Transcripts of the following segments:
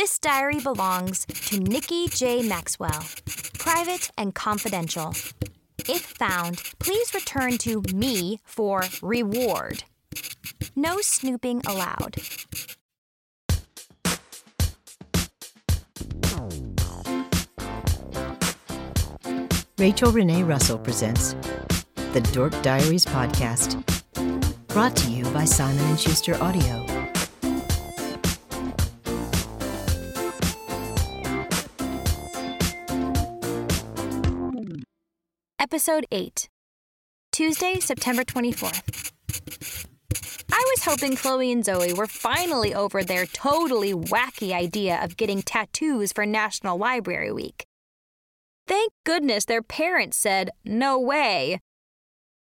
This diary belongs to Nikki J. Maxwell. Private and confidential. If found, please return to me for reward. No snooping allowed. Rachel Renee Russell presents the Dork Diaries podcast, brought to you by Simon and Schuster Audio. Episode 8, Tuesday, September 24th. I was hoping Chloe and Zoe were finally over their totally wacky idea of getting tattoos for National Library Week. Thank goodness their parents said, no way.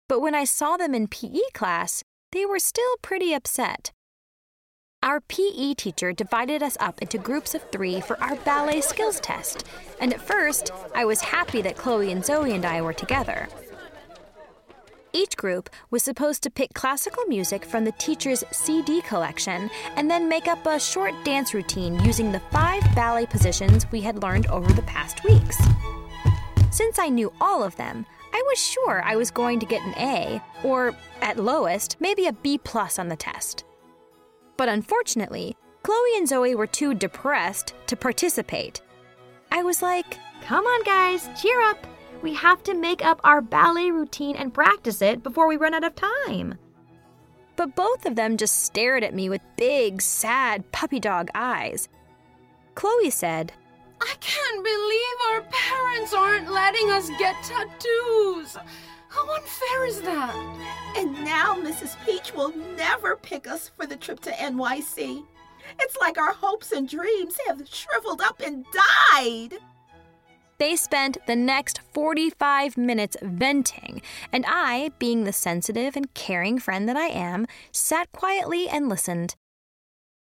But when I saw them in PE class, they were still pretty upset. Our PE teacher divided us up into groups of 3 for our ballet skills test, and at first, I was happy that Chloe and Zoe and I were together. Each group was supposed to pick classical music from the teacher's CD collection and then make up a short dance routine using the 5 ballet positions we had learned over the past weeks. Since I knew all of them, I was sure I was going to get an A, or at lowest, maybe a B+ on the test. But unfortunately, Chloe and Zoe were too depressed to participate. I was like, come on guys, cheer up. We have to make up our ballet routine and practice it before we run out of time. But both of them just stared at me with big, sad, puppy dog eyes. Chloe said, I can't believe our parents aren't letting us get tattoos. How unfair is that? And now Mrs. Peach will never pick us for the trip to NYC. It's like our hopes and dreams have shriveled up and died. They spent the next 45 minutes venting, and I, being the sensitive and caring friend that I am, sat quietly and listened.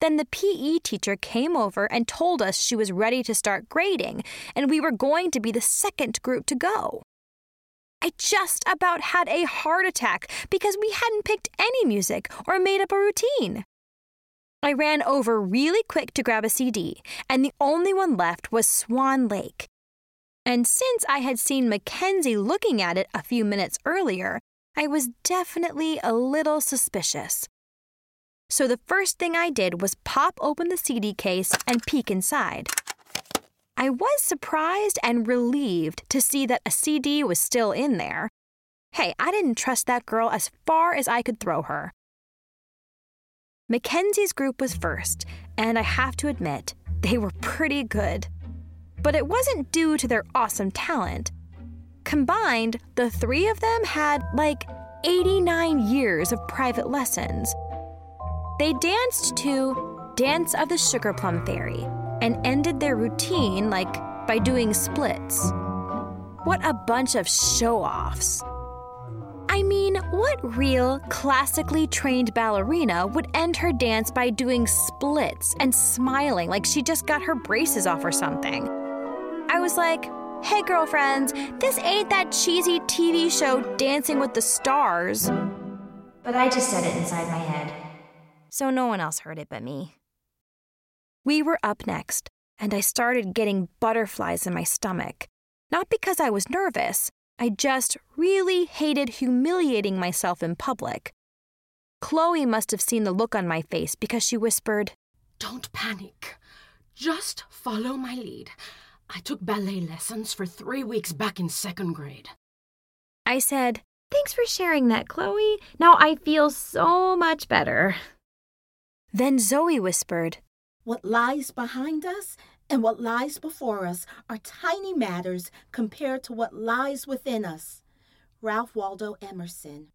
Then the PE teacher came over and told us she was ready to start grading, and we were going to be the second group to go. I just about had a heart attack because we hadn't picked any music or made up a routine. I ran over really quick to grab a CD, and the only one left was Swan Lake. And since I had seen Mackenzie looking at it a few minutes earlier, I was definitely a little suspicious. So the first thing I did was pop open the CD case and peek inside. I was surprised and relieved to see that a CD was still in there. Hey, I didn't trust that girl as far as I could throw her. Mackenzie's group was first, and I have to admit, they were pretty good. But it wasn't due to their awesome talent. Combined, the 3 of them had, 89 years of private lessons. They danced to Dance of the Sugar Plum Fairy and ended their routine, by doing splits. What a bunch of show-offs. I mean, what real, classically trained ballerina would end her dance by doing splits and smiling like she just got her braces off or something? I was like, hey girlfriends, this ain't that cheesy TV show Dancing with the Stars. But I just said it inside my head. So no one else heard it but me. We were up next, and I started getting butterflies in my stomach. Not because I was nervous, I just really hated humiliating myself in public. Chloe must have seen the look on my face because she whispered, don't panic. Just follow my lead. I took ballet lessons for 3 weeks back in 2nd grade. I said, thanks for sharing that, Chloe. Now I feel so much better. Then Zoe whispered, what lies behind us and what lies before us are tiny matters compared to what lies within us. Ralph Waldo Emerson.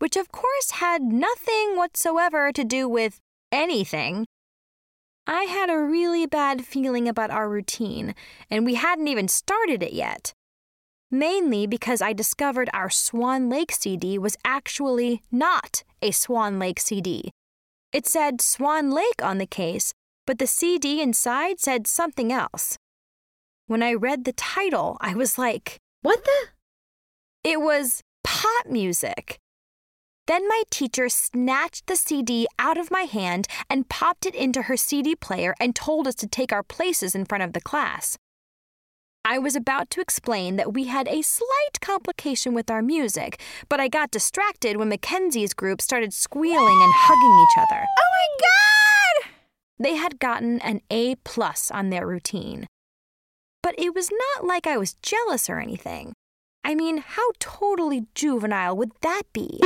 Which, of course, had nothing whatsoever to do with anything. I had a really bad feeling about our routine, and we hadn't even started it yet. Mainly because I discovered our Swan Lake CD was actually not a Swan Lake CD. It said Swan Lake on the case, but the CD inside said something else. When I read the title, I was like, what the? It was pop music. Then my teacher snatched the CD out of my hand and popped it into her CD player and told us to take our places in front of the class. I was about to explain that we had a slight complication with our music, but I got distracted when Mackenzie's group started squealing and hugging each other. Oh my God! They had gotten an A+ on their routine. But it was not like I was jealous or anything. I mean, how totally juvenile would that be?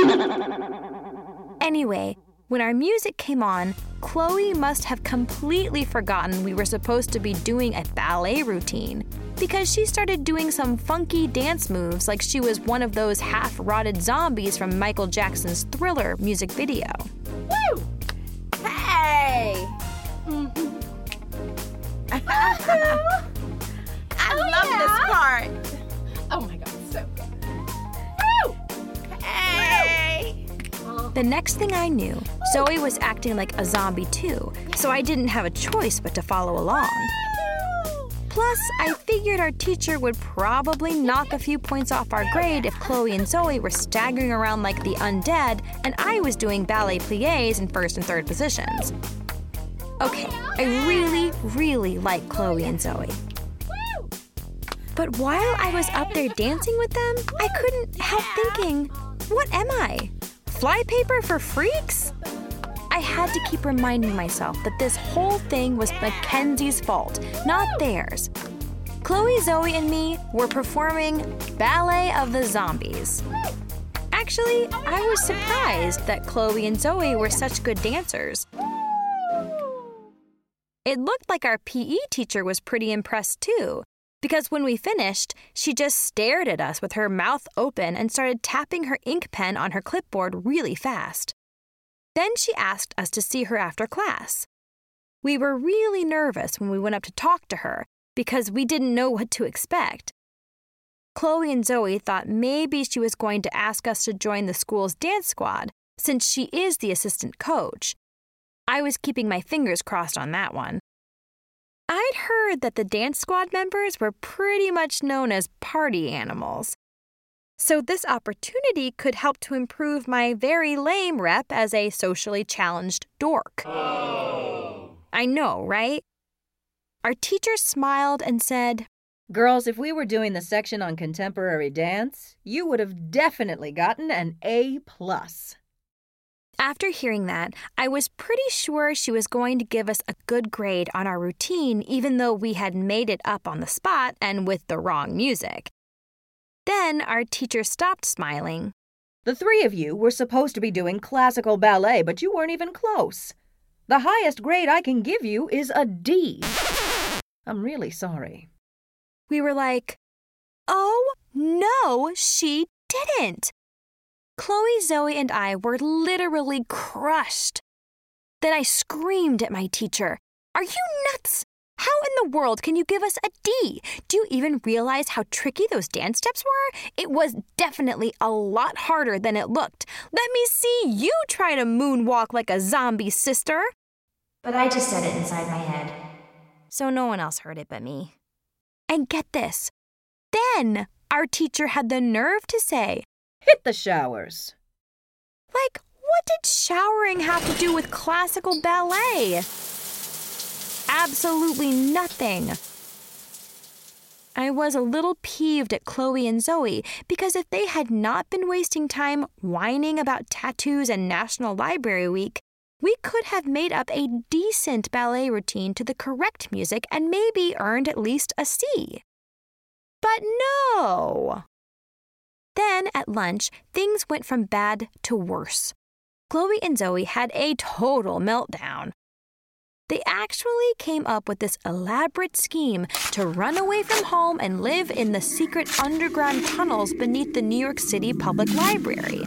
Anyway, when our music came on, Chloe must have completely forgotten we were supposed to be doing a ballet routine, because she started doing some funky dance moves like she was one of those half-rotted zombies from Michael Jackson's Thriller music video. Woo! Hey! Mm-hmm. I love this part! Oh my God, so good. Woo! Hey! The next thing I knew, Zoe was acting like a zombie too, so I didn't have a choice but to follow along. Plus, I figured our teacher would probably knock a few points off our grade if Chloe and Zoe were staggering around like the undead and I was doing ballet pliés in first and third positions. Okay, I really, really like Chloe and Zoe. But while I was up there dancing with them, I couldn't help thinking, what am I? Flypaper for freaks? I had to keep reminding myself that this whole thing was Mackenzie's fault, not theirs. Chloe, Zoe, and me were performing Ballet of the Zombies. Actually, I was surprised that Chloe and Zoe were such good dancers. It looked like our PE teacher was pretty impressed too, because when we finished, she just stared at us with her mouth open and started tapping her ink pen on her clipboard really fast. Then she asked us to see her after class. We were really nervous when we went up to talk to her because we didn't know what to expect. Chloe and Zoe thought maybe she was going to ask us to join the school's dance squad since she is the assistant coach. I was keeping my fingers crossed on that one. I'd heard that the dance squad members were pretty much known as party animals. So this opportunity could help to improve my very lame rep as a socially challenged dork. Oh. I know, right? Our teacher smiled and said, "Girls, if we were doing the section on contemporary dance, you would have definitely gotten an A+. After hearing that, I was pretty sure she was going to give us a good grade on our routine, even though we had made it up on the spot and with the wrong music. Then our teacher stopped smiling. "The three of you were supposed to be doing classical ballet, but you weren't even close. The highest grade I can give you is a D. I'm really sorry." We were like, oh no, she didn't. Chloe, Zoe, and I were literally crushed. Then I screamed at my teacher, "Are you nuts? How in the world can you give us a D? Do you even realize how tricky those dance steps were? It was definitely a lot harder than it looked. Let me see you try to moonwalk like a zombie, sister." But I just said it inside my head, so no one else heard it but me. And get this. Then our teacher had the nerve to say, "Hit the showers." Like, what did showering have to do with classical ballet? Absolutely nothing. I was a little peeved at Chloe and Zoe because if they had not been wasting time whining about tattoos and National Library Week, we could have made up a decent ballet routine to the correct music and maybe earned at least a C. But no! Then at lunch, things went from bad to worse. Chloe and Zoe had a total meltdown. They actually came up with this elaborate scheme to run away from home and live in the secret underground tunnels beneath the New York City Public Library.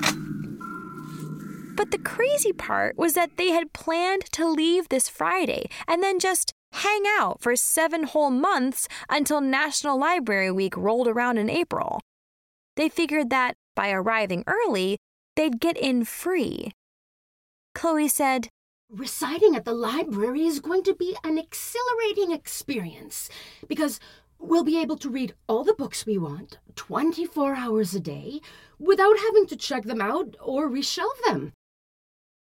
But the crazy part was that they had planned to leave this Friday and then just hang out for 7 whole months until National Library Week rolled around in April. They figured that, by arriving early, they'd get in free. Chloe said, "Reciting at the library is going to be an exhilarating experience because We'll be able to read all the books we want, 24 hours a day, without having to check them out or reshelve them.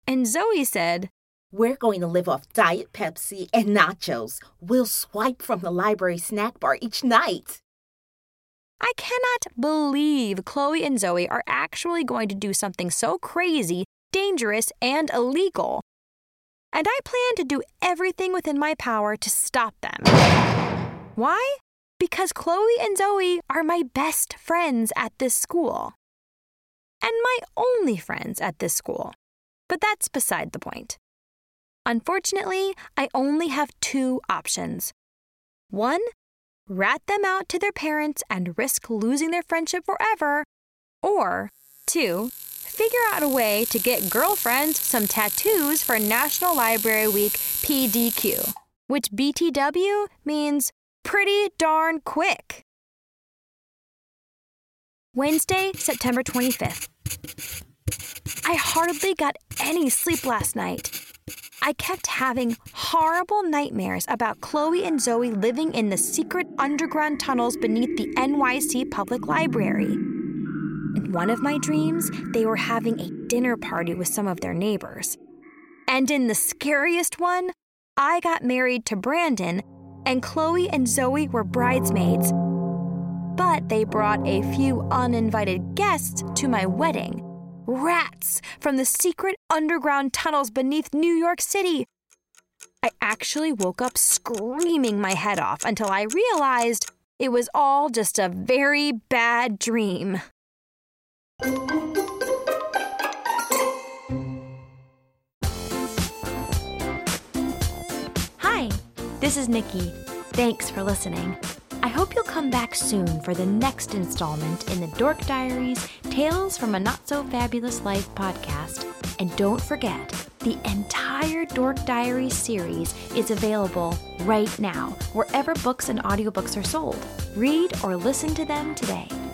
And Zoe said, "We're going to live off Diet Pepsi and nachos. We'll swipe from the library snack bar each night." I cannot believe Chloe and Zoe are actually going to do something so crazy, dangerous, and illegal. And I plan to do everything within my power to stop them. Why? Because Chloe and Zoe are my best friends at this school. And my only friends at this school. But that's beside the point. Unfortunately, I only have two options. One, rat them out to their parents and risk losing their friendship forever. Or two, figure out a way to get girlfriends some tattoos for National Library Week PDQ, which BTW means pretty darn quick. Wednesday, September 25th. I hardly got any sleep last night. I kept having horrible nightmares about Chloe and Zoe living in the secret underground tunnels beneath the NYC Public Library. In one of my dreams, they were having a dinner party with some of their neighbors. And in the scariest one, I got married to Brandon, and Chloe and Zoe were bridesmaids. But they brought a few uninvited guests to my wedding. Rats from the secret underground tunnels beneath New York City. I actually woke up screaming my head off until I realized it was all just a very bad dream. Hi, this is Nikki. Thanks for listening. I hope you'll come back soon for the next installment in the Dork Diaries Tales from a Not-So-Fabulous Life podcast. And don't forget, the entire Dork Diaries series is available right now, wherever books and audiobooks are sold. Read or listen to them today.